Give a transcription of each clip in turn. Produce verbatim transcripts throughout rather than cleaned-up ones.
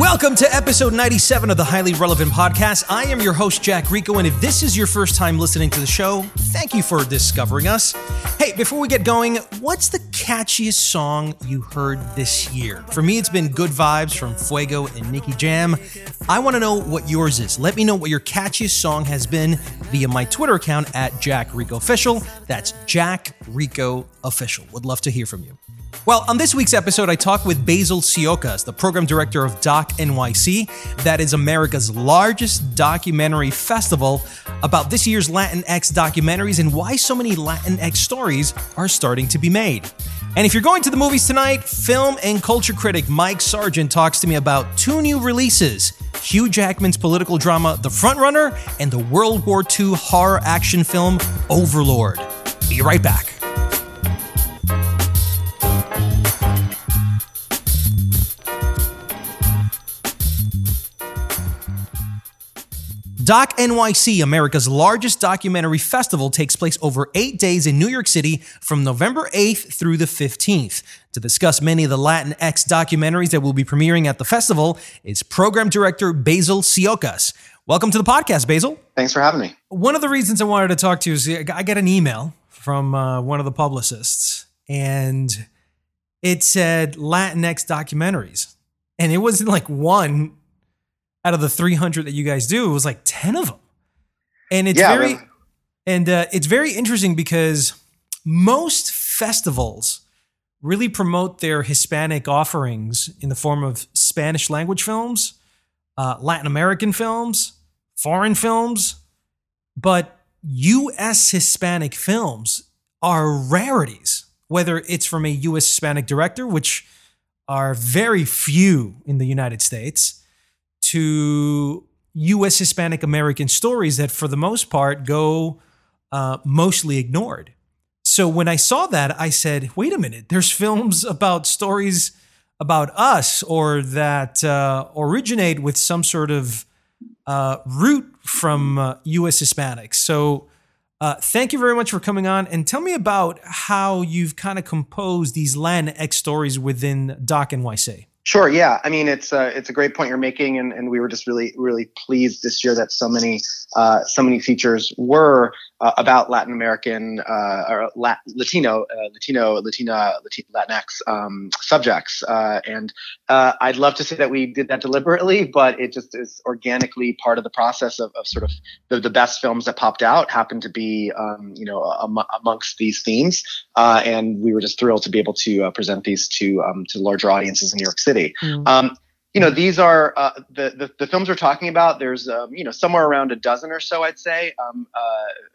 Welcome to episode ninety-seven of the Highly Relevant Podcast. I am your host, Jack Rico, and if this is your first time listening to the show, thank you for discovering us. Hey, before we get going, what's the catchiest song you heard this year? For me, it's been Good Vibes from Fuego and Nicky Jam. I want to know what yours is. Let me know what your catchiest song has been via my Twitter account at Jack Rico Official. That's Jack Rico Official. Would love to hear from you. Well, on this week's episode, I talk with Basil Tsiokos, the program director of Doc N Y C, that is America's largest documentary festival, about this year's Latinx documentaries and why so many Latinx stories are starting to be made. And if you're going to the movies tonight, film and culture critic Mike Sargent talks to me about two new releases, Hugh Jackman's political drama The Front Runner and the World War Two horror action film Overlord. Be right back. Doc N Y C, America's largest documentary festival, takes place over eight days in New York City from November eighth through the fifteenth. To discuss many of the Latinx documentaries that will be premiering at the festival is program director Basil Tsiokos. Welcome to the podcast, Basil. Thanks for having me. One of the reasons I wanted to talk to you is I got an email from uh, one of the publicists, and it said Latinx documentaries. And it wasn't like one out of the three hundred that you guys do. It was like ten of them. And it's yeah, very, really. and uh, it's very interesting because most festivals really promote their Hispanic offerings in the form of Spanish language films, uh, Latin American films, foreign films, but U S Hispanic films are rarities, whether it's from a U S Hispanic director, which are very few in the United States, to U S Hispanic American stories that for the most part go uh, mostly ignored. So when I saw that, I said, wait a minute, there's films about stories about us or that uh, originate with some sort of uh, root from uh, U S Hispanics. So uh, thank you very much for coming on and tell me about how you've kind of composed these Latinx stories within Doc N Y C. Sure. Yeah. I mean, it's a, it's a great point you're making. And, and we were just really, really pleased this year that so many, uh, so many features were uh, about Latin American uh, or Lat- Latino, uh, Latino, Latina, Latinx um, subjects. Uh, and uh, I'd love to say that we did that deliberately, but it just is organically part of the process of, of sort of the, the best films that popped out happened to be, um, you know, am- amongst these themes. Uh, and we were just thrilled to be able to uh, present these to um, to larger audiences in New York City. Mm-hmm. Um, you know, these are uh, the, the the films we're talking about. There's, um, you know, somewhere around a dozen or so, I'd say, um, uh,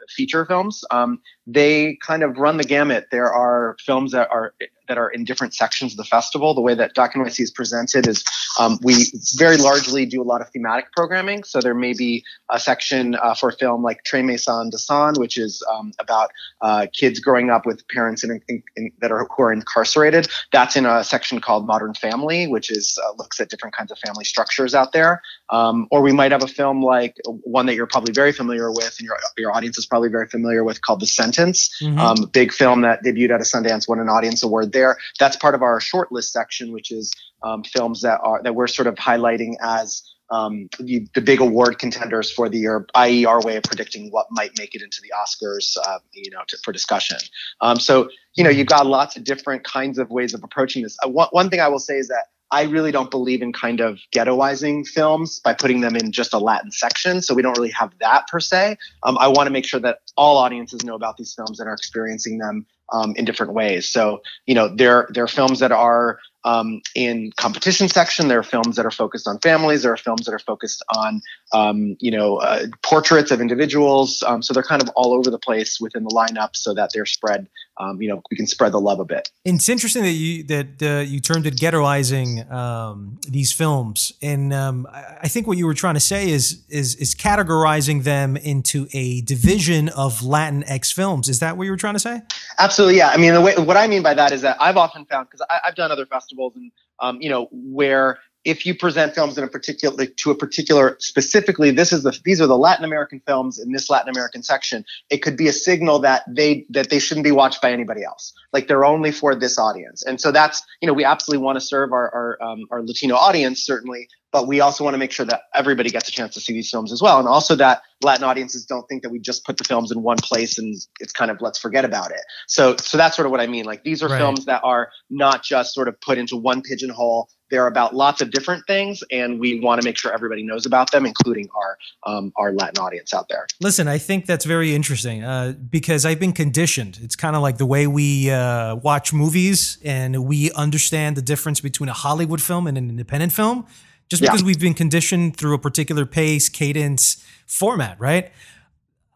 feature films. Um, they kind of run the gamut. There are films that are that are in different sections of the festival. The way that Doc N Y C is presented is um, we very largely do a lot of thematic programming. So there may be a section uh, for a film like Tres Maisons de Sang, which is um, about uh, kids growing up with parents in, in, in, that are who are incarcerated. That's in a section called Modern Family, which is uh, looks at different kinds of family structures out there. Um, or we might have a film like one that you're probably very familiar with, and your your audience is probably very familiar with, called The Sentence. Mm-hmm. Um, big film that debuted at a Sundance, won an audience award there. That's part of our shortlist section, which is um, films that are that we're sort of highlighting as um, the, the big award contenders for the year, that is our way of predicting what might make it into the Oscars, uh, you know, to, for discussion. Um, so, you know, you've got lots of different kinds of ways of approaching this. Uh, one, one thing I will say is that I really don't believe in kind of ghettoizing films by putting them in just a Latin section. So we don't really have that per se. Um, I want to make sure that all audiences know about these films and are experiencing them um, in different ways. So, you know, there, there are films that are um, in competition section. There are films that are focused on families. There are films that are focused on, um, you know, uh, portraits of individuals. Um, so they're kind of all over the place within the lineup so that they're spread. Um, you know, we can spread the love a bit. And it's interesting that you that uh, you termed it ghettoizing um, these films, and um, I think what you were trying to say is is is categorizing them into a division of Latinx films. Is that what you were trying to say? Absolutely, yeah. I mean, the way, what I mean by that is that I've often found, because I've done other festivals, and um, you know, where if you present films in a particular like, to a particular specifically, this is the these are the Latin American films in this Latin American section. It could be a signal that they that they shouldn't be watched by anybody else. Like they're only for this audience. And so that's, you know, we absolutely want to serve our our, um, our Latino audience certainly, but we also want to make sure that everybody gets a chance to see these films as well, and also that Latin audiences don't think that we just put the films in one place and it's kind of let's forget about it. So so that's sort of what I mean. Like these are right. films that are not just sort of put into one pigeonhole. They're about lots of different things, and we want to make sure everybody knows about them, including our um, our Latin audience out there. Listen, I think that's very interesting uh, because I've been conditioned. It's kind of like the way we uh, watch movies, and we understand the difference between a Hollywood film and an independent film just because yeah. we've been conditioned through a particular pace, cadence, format, right?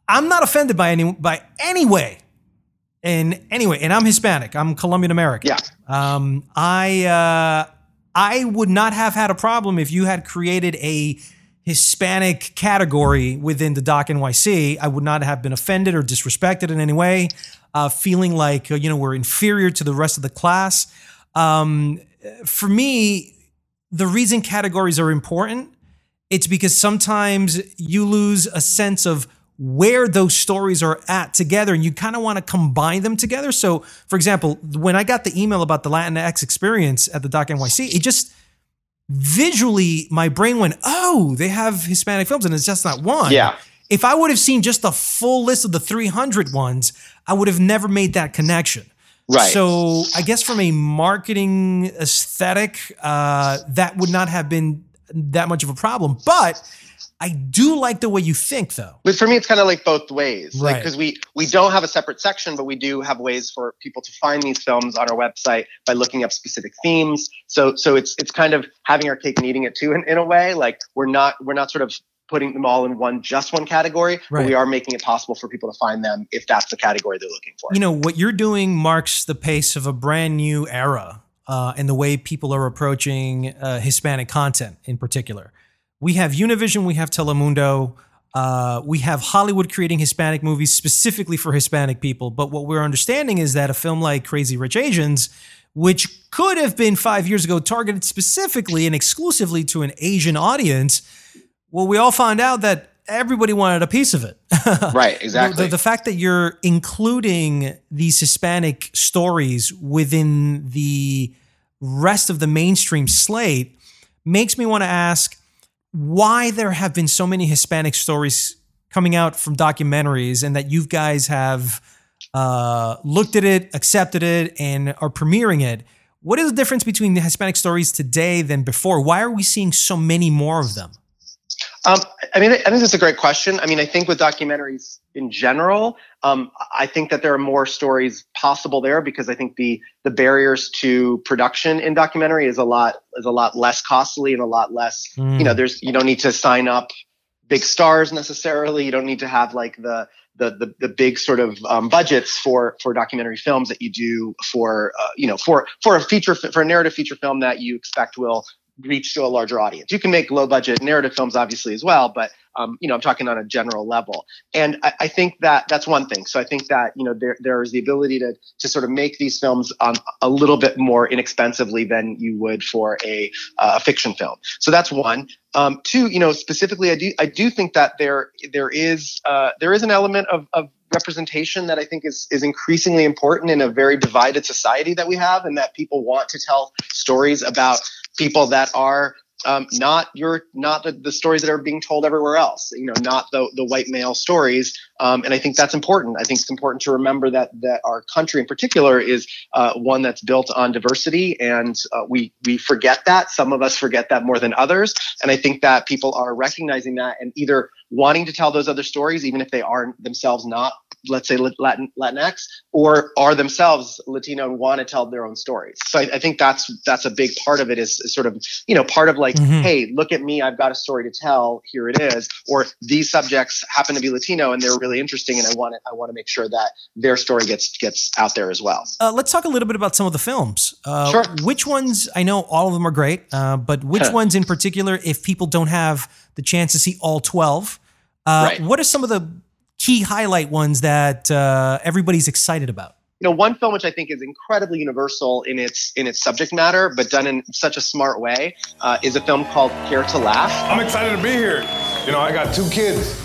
I'm not offended by any by any way. And anyway, and I'm Hispanic. I'm Colombian American. Yeah. Um, I... Uh, I would not have had a problem if you had created a Hispanic category within the Doc N Y C. I would not have been offended or disrespected in any way, uh, feeling like, you know, we're inferior to the rest of the class. Um, for me, the reason categories are important, it's because sometimes you lose a sense of where those stories are at together, and you kind of want to combine them together. So, for example, when I got the email about the Latinx experience at the Doc N Y C, it just visually, my brain went, oh, they have Hispanic films, and it's just not one. Yeah. If I would have seen just a full list of the three hundred ones, I would have never made that connection. Right. So I guess from a marketing aesthetic, uh, that would not have been that much of a problem. But I do like the way you think, though. But for me, it's kind of like both ways, right? Because like, we we don't have a separate section, but we do have ways for people to find these films on our website by looking up specific themes. So so it's it's kind of having our cake and eating it too, in, in a way. Like we're not we're not sort of putting them all in one just one category, right? But we are making it possible for people to find them if that's the category they're looking for. You know, what you're doing marks the pace of a brand new era uh, in the way people are approaching uh, Hispanic content in particular. We have Univision, we have Telemundo, uh, we have Hollywood creating Hispanic movies specifically for Hispanic people. But what we're understanding is that a film like Crazy Rich Asians, which could have been five years ago targeted specifically and exclusively to an Asian audience, well, we all found out that everybody wanted a piece of it. Right, exactly. The, the fact that you're including these Hispanic stories within the rest of the mainstream slate makes me want to ask, why there have been so many Hispanic stories coming out from documentaries, and that you guys have uh, looked at it, accepted it, and are premiering it. What is the difference between the Hispanic stories today than before? Why are we seeing so many more of them? Um, I mean, I think that's a great question. I mean, I think with documentaries in general, um, I think that there are more stories possible there because I think the the barriers to production in documentary is a lot is a lot less costly and a lot less. Mm. You know, there's you don't need to sign up big stars necessarily. You don't need to have like the the the, the big sort of um, budgets for for documentary films that you do for uh, you know for for a feature for a narrative feature film that you expect will reach to a larger audience. You can make low budget narrative films obviously as well, but um, you know, I'm talking on a general level. And I, I think that that's one thing. So I think that, you know, there there is the ability to to sort of make these films um, a little bit more inexpensively than you would for a uh, fiction film. So that's one. Um, two, you know, specifically, I do I do think that there there is uh, there is an element of of representation that I think is is increasingly important in a very divided society that we have, and that people want to tell stories about people that are Um, not your, not the, the stories that are being told everywhere else, you know, not the, the white male stories. Um, and I think that's important. I think it's important to remember that, that our country in particular is uh, one that's built on diversity. And uh, we, we forget that. Some of us forget that more than others. And I think that people are recognizing that and either wanting to tell those other stories, even if they are themselves not, let's say, Latin, Latinx, or are themselves Latino and want to tell their own stories. So I, I think that's that's a big part of it is, is sort of, you know, part of like, mm-hmm. hey, look at me, I've got a story to tell, here it is. Or these subjects happen to be Latino and they're really interesting, and I want to, I want to make sure that their story gets gets out there as well. Uh, let's talk a little bit about some of the films. Uh, sure. Which ones, I know all of them are great, uh, but which huh. ones in particular, if people don't have the chance to see all twelve, uh, right. what are some of the key highlight ones that uh, everybody's excited about? You know, one film which I think is incredibly universal in its in its subject matter, but done in such a smart way, uh, is a film called Care to Laugh. I'm excited to be here. You know, I got two kids,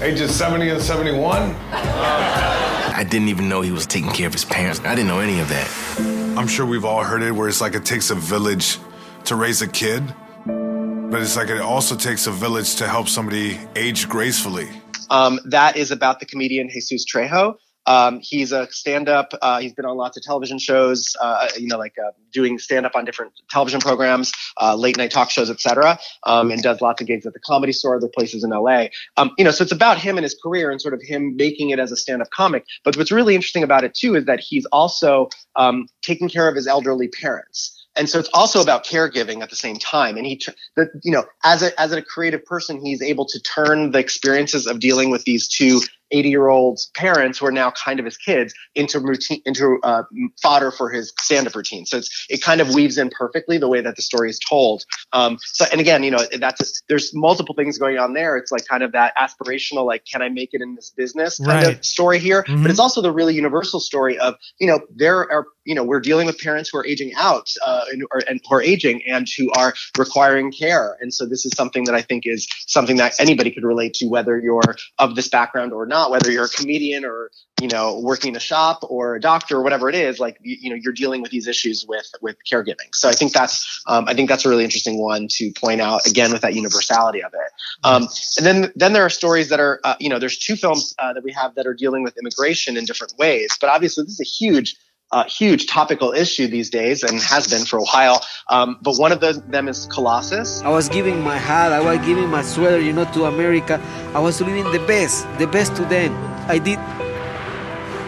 ages seventy and seventy-one. Um, I didn't even know he was taking care of his parents. I didn't know any of that. I'm sure we've all heard it, where it's like it takes a village to raise a kid, but it's like it also takes a village to help somebody age gracefully. Um, that is about the comedian Jesus Trejo. Um, he's a stand-up. Uh, he's been on lots of television shows, uh, you know, like uh, doing stand-up on different television programs, uh, late-night talk shows, et cetera, um, and does lots of gigs at the Comedy Store, other places in L A. Um, you know, so it's about him and his career and sort of him making it as a stand-up comic. But what's really interesting about it, too, is that he's also um, taking care of his elderly parents. And so it's also about caregiving at the same time. And he, the, you know, as a as a creative person, he's able to turn the experiences of dealing with these two eighty-year-old parents who are now kind of his kids into routine, into uh, fodder for his stand-up routine. So it's, it kind of weaves in perfectly the way that the story is told. Um, so and again, you know, that's a, there's multiple things going on there. It's like kind of that aspirational, like, can I make it in this business kind right. of story here? Mm-hmm. But it's also the really universal story of, you know, there are, you know, we're dealing with parents who are aging out uh, and, or, and who are aging and who are requiring care. And so this is something that I think is something that anybody could relate to, whether you're of this background or not. Not whether you're a comedian or, you know, working in a shop or a doctor or whatever it is, like, you, you know, you're dealing with these issues with with caregiving. So I think that's um, I think that's a really interesting one to point out, again, with that universality of it. Um, and then then there are stories that are, uh, you know, there's two films uh, that we have that are dealing with immigration in different ways. But obviously, this is a huge Uh, huge topical issue these days and has been for a while. Um, but one of those, them is Colossus. I was giving my hat, I was giving my sweater, you know, to America. I was living the best, the best to them. I did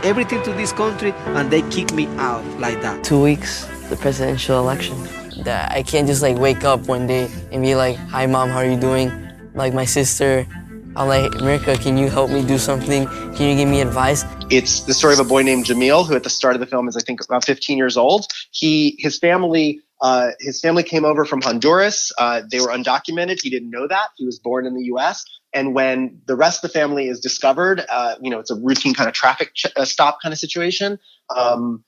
everything to this country and they kicked me out like that. Two weeks, the presidential election. That I can't just like wake up one day and be like, hi mom, how are you doing? Like my sister. I'm like, America, can you help me do something? Can you give me advice? It's the story of a boy named Jamil, who at the start of the film is, I think, about fifteen years old. He, his family, uh, his family came over from Honduras. Uh, they were undocumented. He didn't know that. He was born in the U S. And when the rest of the family is discovered, uh, you know, it's a routine kind of traffic ch- stop kind of situation. Um,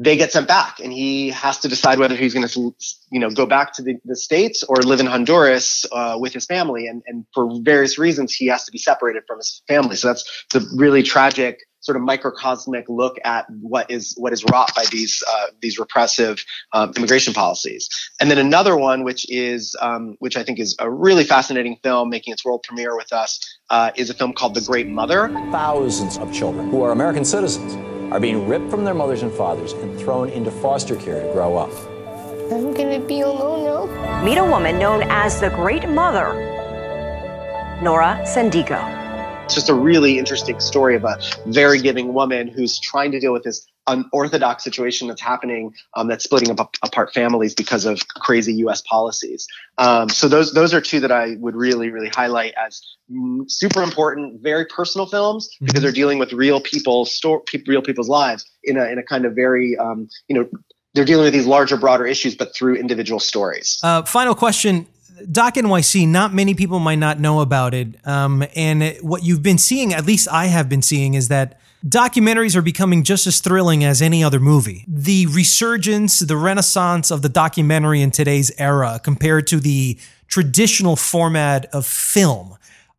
they get sent back and he has to decide whether he's going to, you know, go back to the, the States or live in Honduras uh, with his family. And, and for various reasons, he has to be separated from his family. So that's the really tragic sort of microcosmic look at what is what is wrought by these uh, these repressive um, immigration policies. And then another one, which is um, which I think is a really fascinating film, making its world premiere with us, uh, is a film called The Great Mother. Thousands of children who are American citizens are being ripped from their mothers and fathers and thrown into foster care to grow up. I'm gonna be alone now. Meet a woman known as the Great Mother, Nora Sandiego. It's just a really interesting story of a very giving woman who's trying to deal with this unorthodox situation that's happening, um, that's splitting up, apart families because of crazy U S policies. Um, so those those are two that I would really, really highlight as super important, very personal films, because they're dealing with real people, sto- pe- real people's lives in a in a kind of very, um, you know, they're dealing with these larger, broader issues, but through individual stories. Uh, final question. Doc N Y C, not many people might not know about it. Um, and it, what you've been seeing, at least I have been seeing, is that documentaries are becoming just as thrilling as any other movie. The resurgence, the renaissance of the documentary in today's era compared to the traditional format of film.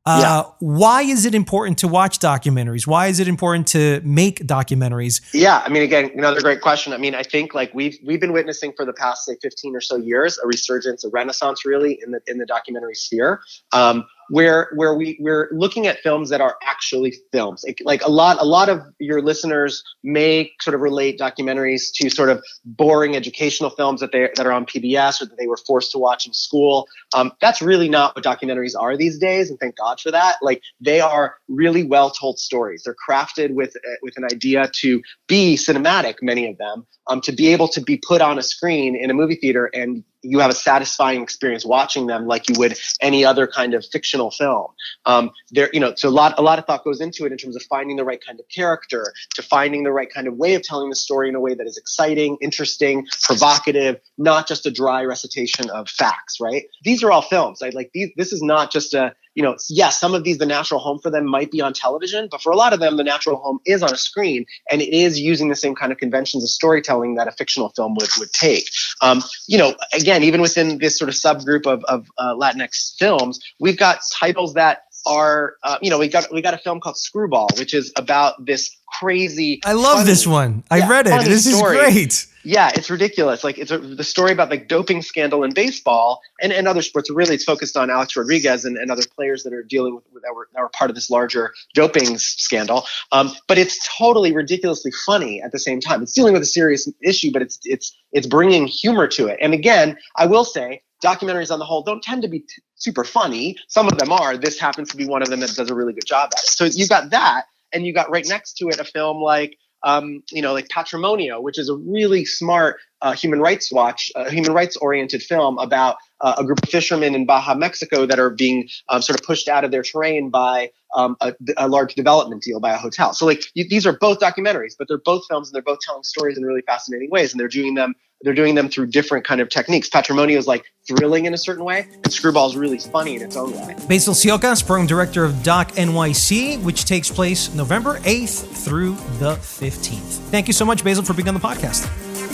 Uh, yeah. Why is it important to watch documentaries? Why is it important to make documentaries? Yeah. I mean, again, another great question. I mean, I think like we've, we've been witnessing for the past say fifteen or so years, a resurgence, a renaissance really in the, in the documentary sphere, um, where, where we we're looking at films that are actually films. It, like a lot, a lot of your listeners may sort of relate documentaries to sort of boring educational films that they that are on P B S or that they were forced to watch in school. Um, that's really not what documentaries are these days, and thank God for that. Like they are really well told stories. They're crafted with uh, with an idea to be cinematic, many of them, um, to be able to be put on a screen in a movie theater, and you have a satisfying experience watching them like you would any other kind of fictional film. Um, there, you know, so a lot, a lot of thought goes into it in terms of finding the right kind of character, to finding the right kind of way of telling the story in a way that is exciting, interesting, provocative, not just a dry recitation of facts, right? These are all films. I like these. This is not just a, you know, yes, some of these, the natural home for them might be on television, but for a lot of them, the natural home is on a screen, and it is using the same kind of conventions of storytelling that a fictional film would, would take. Um, you know, again, even within this sort of subgroup of, of uh, Latinx films, we've got titles that are, uh, you know, we got we got a film called Screwball, which is about this crazy. I love funny, this one. I yeah, read it. This story. Is great. Yeah, it's ridiculous. Like it's a, the story about like doping scandal in baseball and, and other sports. Really, it's focused on Alex Rodriguez and, and other players that are dealing with that were, that were part of this larger doping scandal. Um, but it's totally ridiculously funny at the same time. It's dealing with a serious issue, but it's it's it's bringing humor to it. And again, I will say, documentaries on the whole don't tend to be t- super funny. Some of them are. This happens to be one of them that does a really good job at it. So you got that, and you got right next to it a film like, um, you know, like Patrimonio, which is a really smart uh, human rights watch, uh, human rights oriented film about uh, a group of fishermen in Baja, Mexico, that are being um, sort of pushed out of their terrain by um, a, a large development deal by a hotel. So like you, these are both documentaries, but they're both films, and they're both telling stories in really fascinating ways, and they're doing them. They're doing them through different kind of techniques. Patrimonio is like thrilling in a certain way, and Screwball is really funny in its own way. Basil Tsiokos, program director of Doc N Y C, which takes place November eighth through the fifteenth. Thank you so much, Basil, for being on the podcast.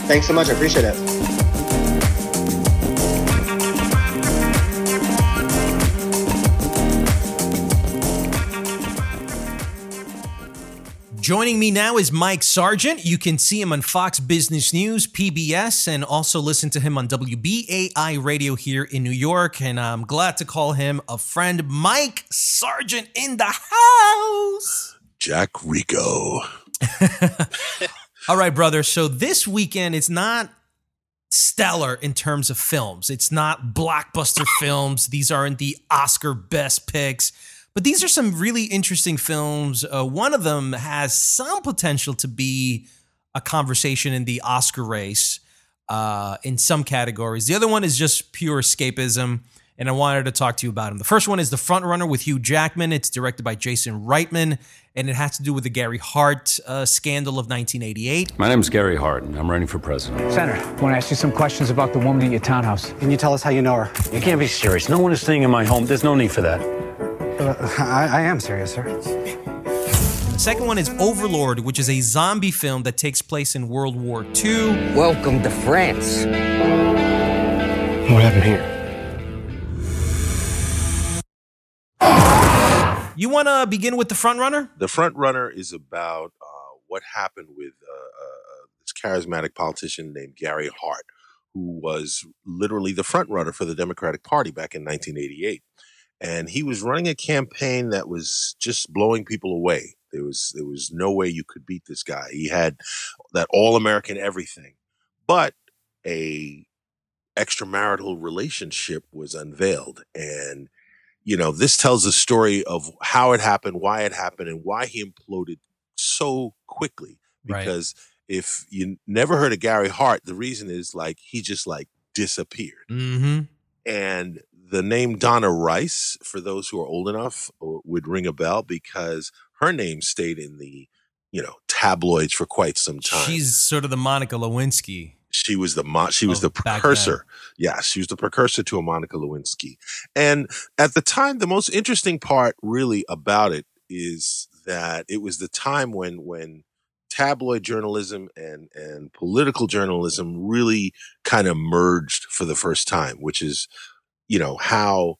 Thanks so much. I appreciate it. Joining me now is Mike Sargent. You can see him on Fox Business News, P B S, and also listen to him on W B A I Radio here in New York. And I'm glad to call him a friend. Mike Sargent in the house. Jack Rico. All right, brother. So this weekend, it's not stellar in terms of films. It's not blockbuster films. These aren't the Oscar best picks. But these are some really interesting films. Uh, one of them has some potential to be a conversation in the Oscar race uh, in some categories. The other one is just pure escapism, and I wanted to talk to you about him. The first one is The Front Runner with Hugh Jackman. It's directed by Jason Reitman, and it has to do with the Gary Hart uh, scandal of nineteen eighty-eight. My name is Gary Hart, and I'm running for president. Senator, I want to ask you some questions about the woman at your townhouse. Can you tell us how you know her? You can't be serious. No one is staying in my home. There's no need for that. Uh, I, I am serious, sir. The second one is Overlord, which is a zombie film that takes place in World War Two. Welcome to France. What happened here? You want to begin with The Front Runner? The Front Runner is about uh, what happened with uh, uh, this charismatic politician named Gary Hart, who was literally the front runner for the Democratic Party back in nineteen eighty-eight. And he was running a campaign that was just blowing people away. There was there was no way you could beat this guy. He had that all-American everything. But a extramarital relationship was unveiled. And, you know, this tells the story of how it happened, why it happened, and why he imploded so quickly. Because right. If you never heard of Gary Hart, the reason is, like, he just, like, disappeared. Mm-hmm. And the name Donna Rice, for those who are old enough, would ring a bell because her name stayed in the, you know, tabloids for quite some time. She's sort of the Monica Lewinsky. She was the mo- she was oh, the precursor. Yeah, she was the precursor to a Monica Lewinsky. And at the time, the most interesting part really about it is that it was the time when when tabloid journalism and and political journalism really kind of merged for the first time, which is, you know, how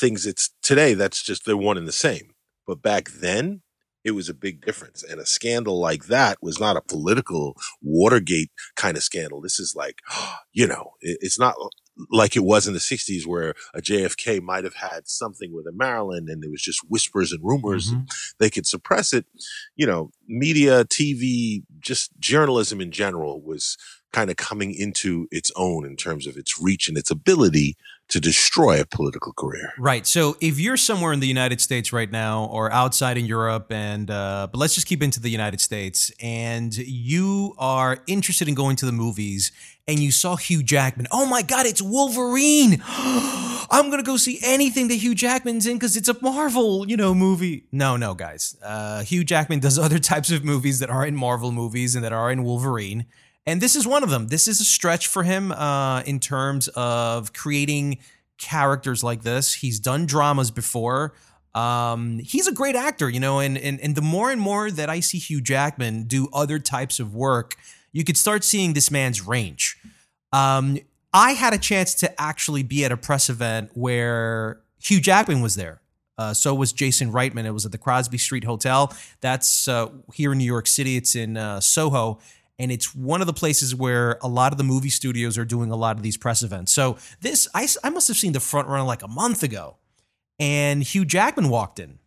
things it's today, that's just they're one and the same. But back then, it was a big difference. And a scandal like that was not a political Watergate kind of scandal. This is like, you know, it's not like it was in the sixties where a J F K might have had something with a Marilyn and there was just whispers and rumors. Mm-hmm. They could suppress it. You know, media, T V, just journalism in general was kind of coming into its own in terms of its reach and its ability to destroy a political career. Right. So if you're somewhere in the United States right now or outside in Europe, and uh, but let's just keep into the United States, and you are interested in going to the movies and you saw Hugh Jackman. Oh, my God, it's Wolverine. I'm going to go see anything that Hugh Jackman's in because it's a Marvel, you know, movie. No, no, guys. Uh, Hugh Jackman does other types of movies that aren't Marvel movies and that aren't Wolverine. And this is one of them. This is a stretch for him uh, in terms of creating characters like this. He's done dramas before. Um, he's a great actor, you know, and, and and the more and more that I see Hugh Jackman do other types of work, you could start seeing this man's range. Um, I had a chance to actually be at a press event where Hugh Jackman was there. Uh, so was Jason Reitman. It was at the Crosby Street Hotel. That's uh, here in New York City. It's in uh, Soho. And it's one of the places where a lot of the movie studios are doing a lot of these press events. So this, I, I must have seen The Front Runner like a month ago. And Hugh Jackman walked in.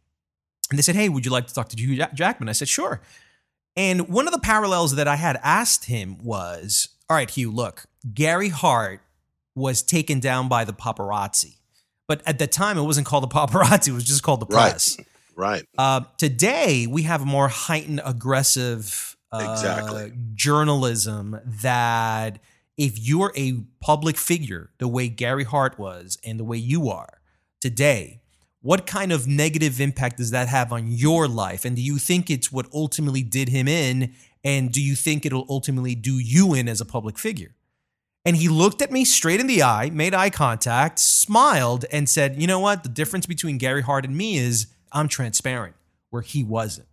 And they said, hey, would you like to talk to Hugh Jackman? I said, sure. And one of the parallels that I had asked him was, all right, Hugh, look, Gary Hart was taken down by the paparazzi. But at the time, it wasn't called the paparazzi. It was just called the press. Right. Right. Uh, today, we have a more heightened, aggressive... Exactly. Uh, journalism that if you're a public figure, the way Gary Hart was and the way you are today, what kind of negative impact does that have on your life? And do you think it's what ultimately did him in? And do you think it'll ultimately do you in as a public figure? And he looked at me straight in the eye, made eye contact, smiled, and said, you know what? The difference between Gary Hart and me is I'm transparent, where he wasn't.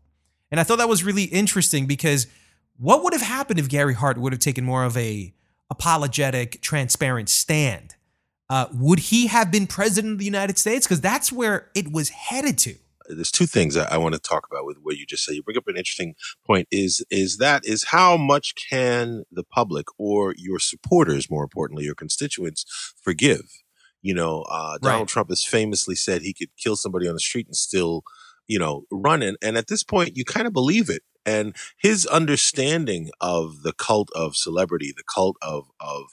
And I thought that was really interesting because what would have happened if Gary Hart would have taken more of a apologetic, transparent stand? Uh, would he have been president of the United States? Because that's where it was headed to. There's two things I, I want to talk about with what you just said. You bring up an interesting point is, is that is how much can the public or your supporters, more importantly, your constituents, forgive? You know, uh, Donald right. Trump has famously said he could kill somebody on the street and still you know, running. And at this point, you kind of believe it. And his understanding of the cult of celebrity, the cult of, of,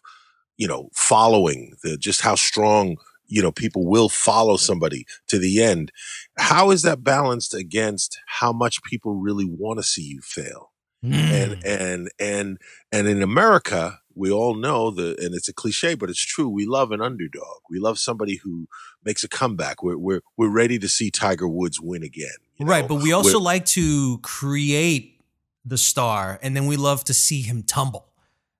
you know, following the, just how strong, you know, people will follow somebody to the end. How is that balanced against how much people really want to see you fail? Mm. And, and, and, and in America, we all know the, and it's a cliche, but it's true. We love an underdog. We love somebody who makes a comeback. We're we're we're ready to see Tiger Woods win again, you know? Right? But we also we're, like to create the star, and then we love to see him tumble.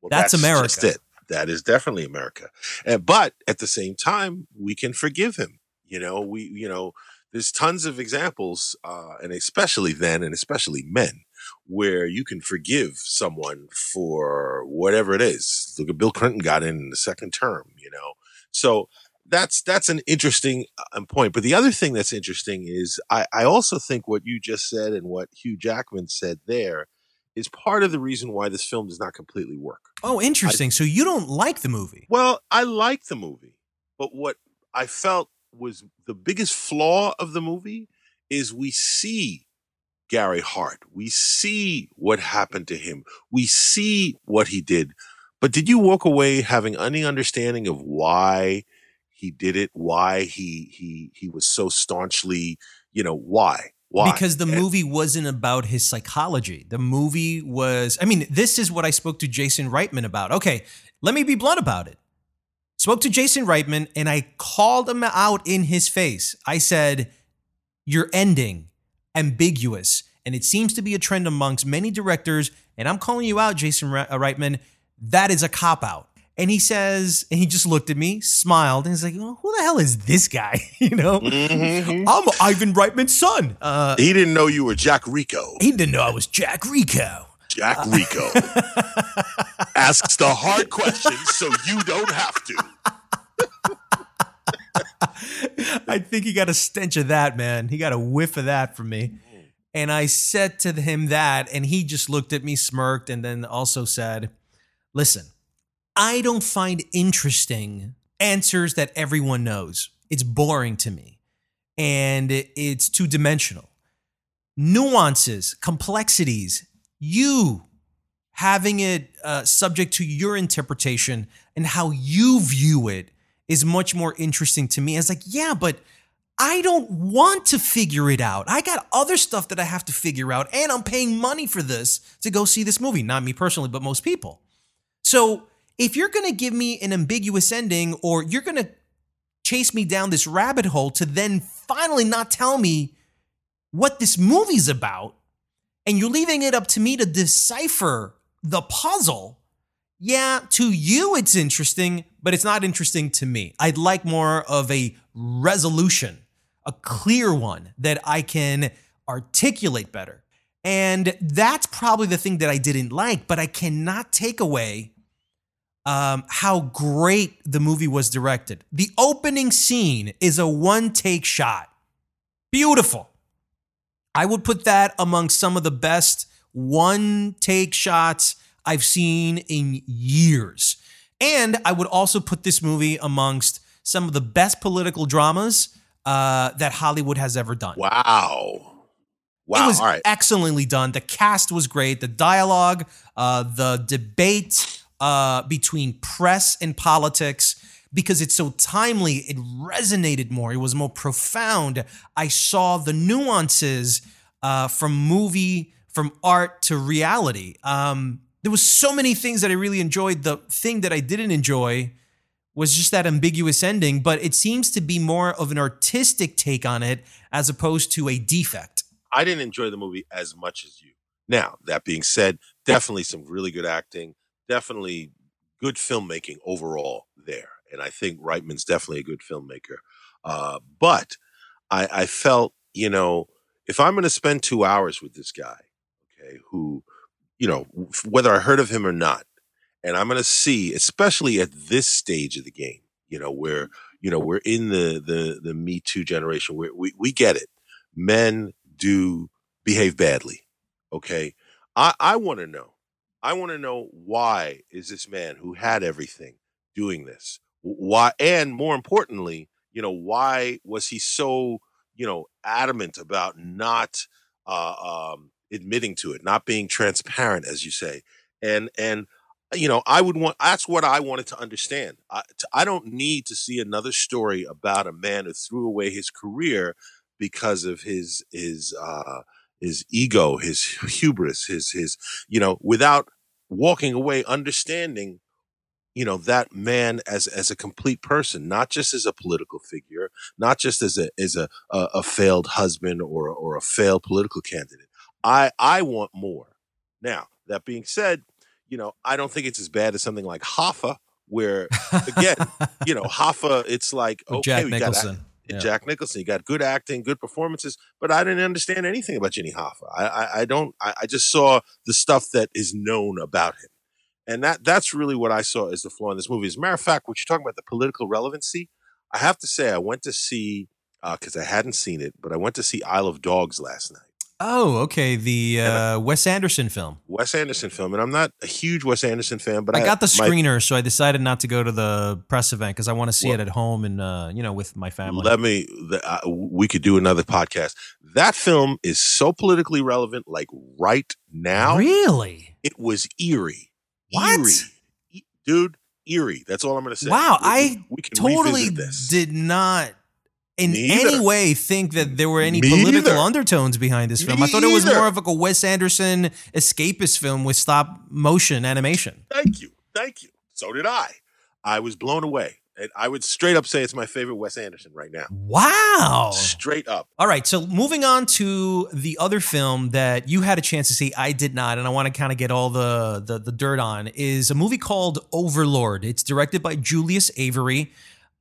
Well, that's, that's America. Just it. That is definitely America. And, but at the same time, we can forgive him. You know, we you know, there's tons of examples, uh, and especially then, and especially men, where you can forgive someone for whatever it is. Look at Bill Clinton got in, in the second term, you know. So that's that's an interesting point. But the other thing that's interesting is I, I also think what you just said and what Hugh Jackman said there is part of the reason why this film does not completely work. Oh, interesting. I, so you don't like the movie. Well, I like the movie. But what I felt was the biggest flaw of the movie is we see Gary Hart. We see what happened to him. We see what he did. But did you walk away having any understanding of why he did it? Why he he he was so staunchly, you know, why? Why? Because the and- movie wasn't about his psychology. The movie was, I mean, this is what I spoke to Jason Reitman about. Okay, let me be blunt about it. Spoke to Jason Reitman and I called him out in his face. I said, "Your ending ambiguous, and it seems to be a trend amongst many directors, and I'm calling you out, Jason Reitman, that is a cop-out." And he says, and he just looked at me, smiled, and he's like, well, who the hell is this guy? You know, mm-hmm. I'm Ivan Reitman's son. Uh, he didn't know you were Jack Rico. He didn't know I was Jack Rico. Jack Rico uh, asks the hard questions so you don't have to. I I think he got a stench of that, man. He got a whiff of that from me. And I said to him that, and he just looked at me, smirked, and then also said, listen, I don't find interesting answers that everyone knows. It's boring to me. And it's two-dimensional. Nuances, complexities, you having it uh, subject to your interpretation and how you view it is much more interesting to me. I was like, yeah, but I don't want to figure it out. I got other stuff that I have to figure out, and I'm paying money for this to go see this movie. Not me personally, but most people. So if you're going to give me an ambiguous ending, or you're going to chase me down this rabbit hole to then finally not tell me what this movie's about, and you're leaving it up to me to decipher the puzzle, yeah, to you it's interesting, but it's not interesting to me. I'd like more of a resolution, a clear one that I can articulate better. And that's probably the thing that I didn't like, but I cannot take away um, how great the movie was directed. The opening scene is a one-take shot. Beautiful. I would put that among some of the best one-take shots I've seen in years. And I would also put this movie amongst some of the best political dramas uh, that Hollywood has ever done. Wow. Wow. It was all right. Excellently done. The cast was great. The dialogue, uh, the debate uh, between press and politics, because it's so timely, it resonated more. It was more profound. I saw the nuances uh, from movie, from art to reality. Um, there was so many things that I really enjoyed. The thing that I didn't enjoy was just that ambiguous ending, but it seems to be more of an artistic take on it as opposed to a defect. I didn't enjoy the movie as much as you. Now, that being said, definitely some really good acting, definitely good filmmaking overall there. And I think Reitman's definitely a good filmmaker. Uh, but I, I felt, you know, if I'm going to spend two hours with this guy, okay, who, you know, whether I heard of him or not, and I'm going to see, especially at this stage of the game, you know, where, you know, we're in the the, the Me Too generation, where we, we get it. Men do behave badly, okay? I, I want to know. I want to know, why is this man who had everything doing this? Why? And more importantly, you know, why was he so, you know, adamant about not uh, um, admitting to it, not being transparent, as you say? And, and, you know, I would want, that's what I wanted to understand. I, to, I don't need to see another story about a man who threw away his career because of his, his, uh, his ego, his hubris, his, his, you know, without walking away understanding, you know, that man as as a complete person, not just as a political figure, not just as a as a a, a failed husband or or a failed political candidate. I I want more. Now, that being said, you know, I don't think it's as bad as something like Hoffa, where again, you know, Hoffa, it's like, okay, Jack we Nicholson. Got yeah. Jack Nicholson, you got good acting, good performances, but I didn't understand anything about Jimmy Hoffa. I I, I don't. I, I just saw the stuff that is known about him. And that that's really what I saw as the flaw in this movie. As a matter of fact, what you're talking about, the political relevancy, I have to say I went to see, because uh, I hadn't seen it, but I went to see Isle of Dogs last night. Oh, okay. The uh, Wes Anderson film. Wes Anderson film. And I'm not a huge Wes Anderson fan, but I, I got the screener, my, so I decided not to go to the press event because I want to see well, it at home and, uh, you know, with my family. Let me, the, uh, we could do another podcast. That film is so politically relevant, like right now. Really? It was eerie. What? Eerie. Dude, eerie. That's all I'm going to say. Wow, we, I we can totally this. did not in Me any either. way think that there were any Me political either. undertones behind this film. Me I thought it was either. more of like a Wes Anderson escapist film with stop motion animation. Thank you. Thank you. So did I. I was blown away. And I would straight up say it's my favorite Wes Anderson right now. Wow. Straight up. All right. So moving on to the other film that you had a chance to see, I did not, and I want to kind of get all the, the, the dirt on, is a movie called Overlord. It's directed by Julius Avery,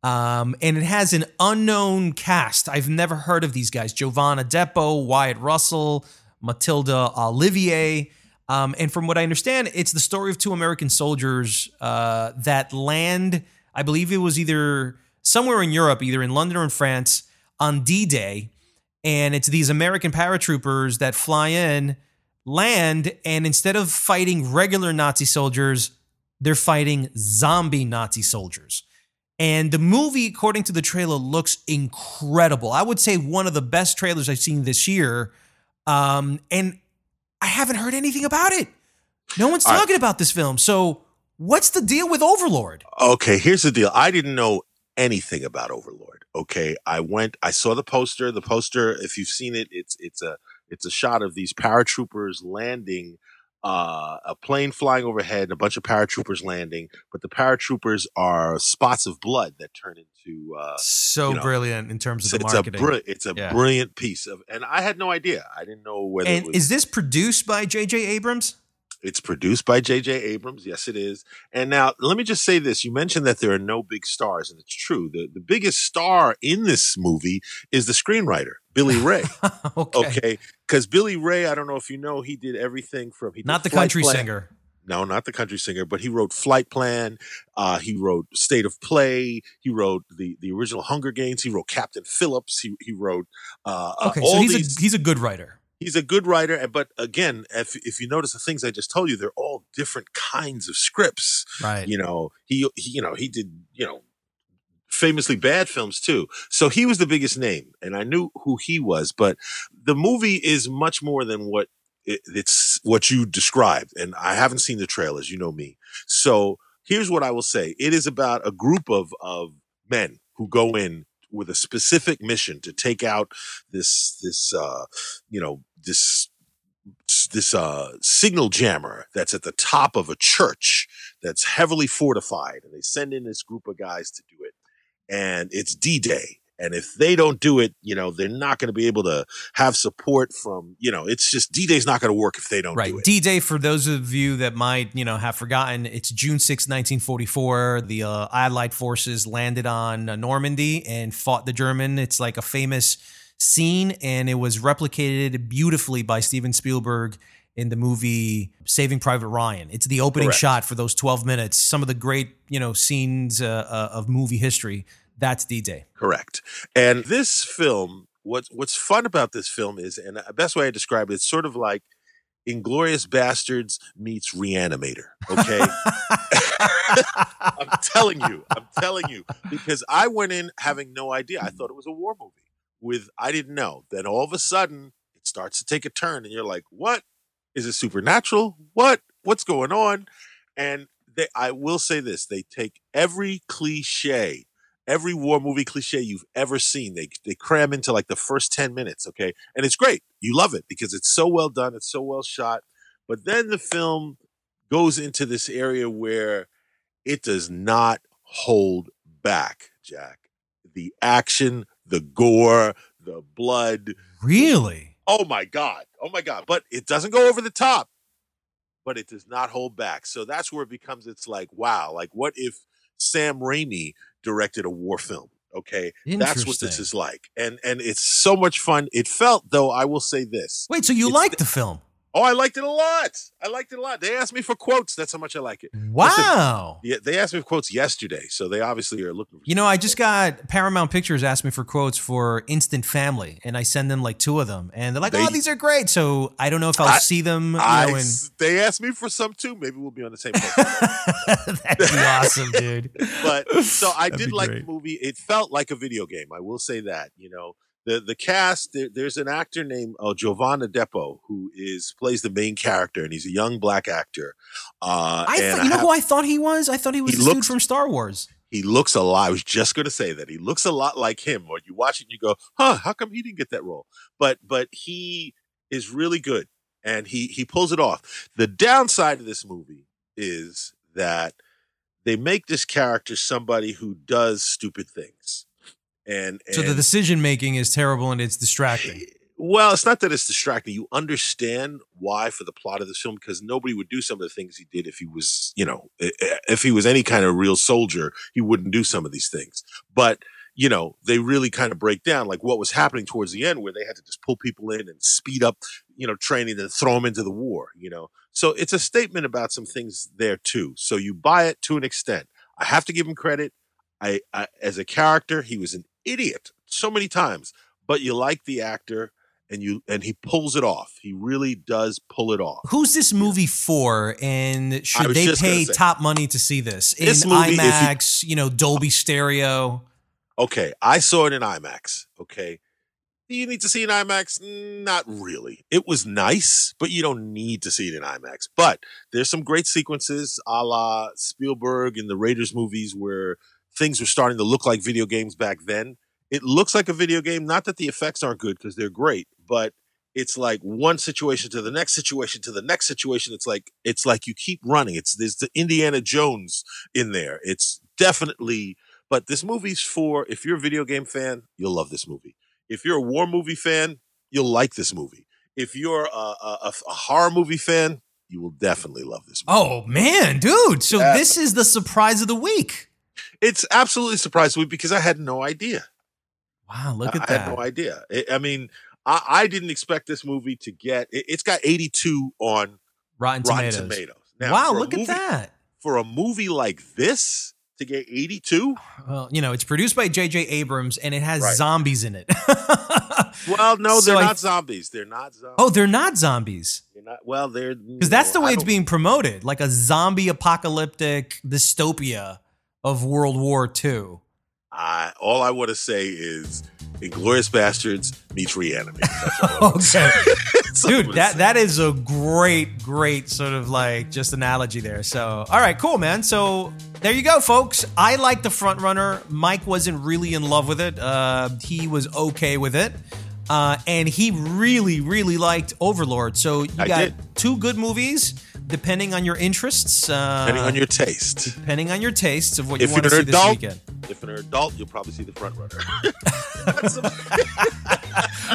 um, and it has an unknown cast. I've never heard of these guys. Jovan Adepo, Wyatt Russell, Matilda Olivier. Um, and from what I understand, it's the story of two American soldiers uh, that land... I believe it was either somewhere in Europe, either in London or in France, on D-Day, and it's these American paratroopers that fly in, land, and instead of fighting regular Nazi soldiers, they're fighting zombie Nazi soldiers. And the movie, according to the trailer, looks incredible. I would say one of the best trailers I've seen this year. Um, and I haven't heard anything about it. No one's talking I, about this film. So what's the deal with Overlord? Okay, here's the deal. I didn't know anything about Overlord. Okay, I went, I saw the poster. The poster, if you've seen it, it's it's a it's a shot of these paratroopers landing, uh, a plane flying overhead, and a bunch of paratroopers landing. But the paratroopers are spots of blood that turn into uh, so you know, brilliant in terms of the marketing. It's a, br- it's a yeah. brilliant piece of, and I had no idea. I didn't know whether. And it was, is this produced by J J. Abrams? It's produced by J J. Abrams. Yes, it is. And now let me just say this. You mentioned that there are no big stars, and it's true. The the biggest star in this movie is the screenwriter, Billy Ray. Okay. Because okay? Billy Ray, I don't know if you know, he did everything from... He not the country plan. singer. No, not the country singer, but he wrote Flight Plan. Uh, he wrote State of Play. He wrote the, the original Hunger Games. He wrote Captain Phillips. He he wrote uh, okay, uh, all so he's these. A, he's a good writer. He's a good writer, but again, if if you notice the things I just told you, they're all different kinds of scripts. Right. You know, he, he you know, he did, you know, famously bad films too. So he was the biggest name, and I knew who he was, but the movie is much more than what it, it's what you described, and I haven't seen the trailers, you know me. So here's what I will say. It is about a group of of men who go in with a specific mission to take out this, this, uh, you know, this, this, uh, signal jammer that's at the top of a church that's heavily fortified. And they send in this group of guys to do it. And it's D-Day. And if they don't do it, you know, they're not going to be able to have support from, you know, it's just D-Day's not going to work if they don't right. do it. D-Day, for those of you that might, you know, have forgotten, it's June sixth, nineteen forty-four. The uh, Allied forces landed on uh, Normandy and fought the German. It's like a famous scene, and it was replicated beautifully by Steven Spielberg in the movie Saving Private Ryan. It's the opening Correct. shot for those twelve minutes. Some of the great, you know, scenes uh, uh, of movie history. That's D-Day. Correct. And this film, what, what's fun about this film is, and the best way I describe it, it's sort of like Inglourious Basterds meets Re-Animator, okay? I'm telling you. I'm telling you. Because I went in having no idea. I thought it was a war movie. With I didn't know. Then all of a sudden, it starts to take a turn, and you're like, what? Is it supernatural? What? What's going on? And they, I will say this. They take every cliche. Every war movie cliche you've ever seen, they they cram into like the first ten minutes, okay? And it's great. You love it because it's so well done. It's so well shot. But then the film goes into this area where it does not hold back, Jack. The action, the gore, the blood. Really? Oh, my God. Oh, my God. But it doesn't go over the top. But it does not hold back. So that's where it becomes, it's like, wow. Like, what if Sam Raimi directed a war film? Okay, that's what this is like, and and it's so much fun. It felt, though, I will say this. Wait, so you liked the film? Oh, I liked it a lot. I liked it a lot. They asked me for quotes. That's how much I like it. Wow. Listen, yeah, they asked me for quotes yesterday, so they obviously are looking for. You know, I just got Paramount Pictures asked me for quotes for Instant Family, and I send them like two of them, and they're like, they, "Oh, these are great." So I don't know if I'll I, see them. You I, know, in- they asked me for some too. Maybe we'll be on the same page. That'd be awesome, dude. But so I That'd did like great. the movie. It felt like a video game. I will say that. You know. The the cast, there, there's an actor named uh, Jovan Adepo who is plays the main character, and he's a young black actor. Uh, I th- and you know I have, who I thought he was? I thought he was he the looks, dude from Star Wars. He looks a lot. I was just going to say that. He looks a lot like him. Or you watch it and you go, huh, how come he didn't get that role? But but he is really good, and he he pulls it off. The downside of this movie is that they make this character somebody who does stupid things. And, and so the decision making is terrible and it's distracting. Well, it's not that it's distracting. You understand why for the plot of this film, because nobody would do some of the things he did if he was, you know, if he was any kind of real soldier, he wouldn't do some of these things. But, you know, they really kind of break down like what was happening towards the end where they had to just pull people in and speed up, you know, training and throw them into the war, you know. So it's a statement about some things there, too. So you buy it to an extent. I have to give him credit. I, I as a character, he was an idiot so many times, but you like the actor and you and he pulls it off. He really does pull it off. Who's this movie for? And should they pay top money to see this in this movie, IMAX, you, you know, Dolby Stereo? Okay, I saw it in IMAX. Okay. Do you need to see an IMAX? Not really. It was nice, but you don't need to see it in IMAX. But there's some great sequences a la Spielberg in the Raiders movies where things were starting to look like video games back then. It looks like a video game. Not that the effects aren't good, because they're great, but it's like one situation to the next situation to the next situation. It's like it's like you keep running. It's there's the Indiana Jones in there. It's definitely, but this movie's for, if you're a video game fan, you'll love this movie. If you're a war movie fan, you'll like this movie. If you're a, a, a horror movie fan, you will definitely love this movie. Oh, man, dude. So yeah. This is the surprise of the week. It's absolutely surprise of the week because I had no idea. Wow, look at I, that. I had no idea. It, I mean, I, I didn't expect this movie to get, it, it's got eighty-two on Rotten Tomatoes. Rotten Tomatoes. Now, wow, look movie, at that. For a movie like this, to get eighty-two? Well, you know, it's produced by J J. Abrams, and it has right. zombies in it. Well, no, they're so not I, zombies. They're not zombies. Oh, they're not zombies. They're not, well, they're... Because that's know, the way I it's being promoted, like a zombie apocalyptic dystopia of World War Two. I, all I want to say is Inglourious Basterds meets Re-Animator. Okay. Dude, that, that is a great, great sort of like just analogy there. So, all right, cool, man. So there you go, folks. I like The Front Runner. Mike wasn't really in love with it. Uh, he was okay with it. Uh, and he really, really liked Overlord. So you I got did. two good movies, depending on your interests. Uh, depending on your taste. Depending on your tastes of what if you want to see adult, this weekend. If you're an adult, you'll probably see The Front Runner.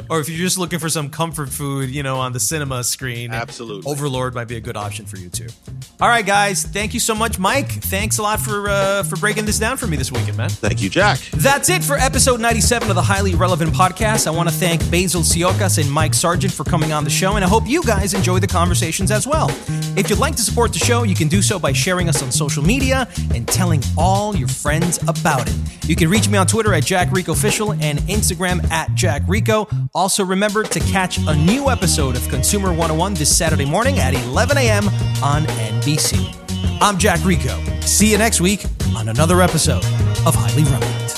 Or if you're just looking for some comfort food, you know, on the cinema screen. Absolutely. Overlord might be a good option for you, too. All right, guys. Thank you so much, Mike. Thanks a lot for uh, for breaking this down for me this weekend, man. Thank you, Jack. That's it for episode ninety-seven of the Highly Relevant Podcast. I want to thank Basil Tsiokos and Mike Sargent for coming on the show, and I hope you guys enjoy the conversations as well. If you'd like to support the show, you can do so by sharing us on social media and telling all your friends about it. You can reach me on Twitter at Jack Rico Official and Instagram at Jack Rico. Also, remember to catch a new episode of Consumer one oh one this Saturday morning at eleven a.m. on N B C. I'm Jack Rico. See you next week on another episode of Highly Relevant.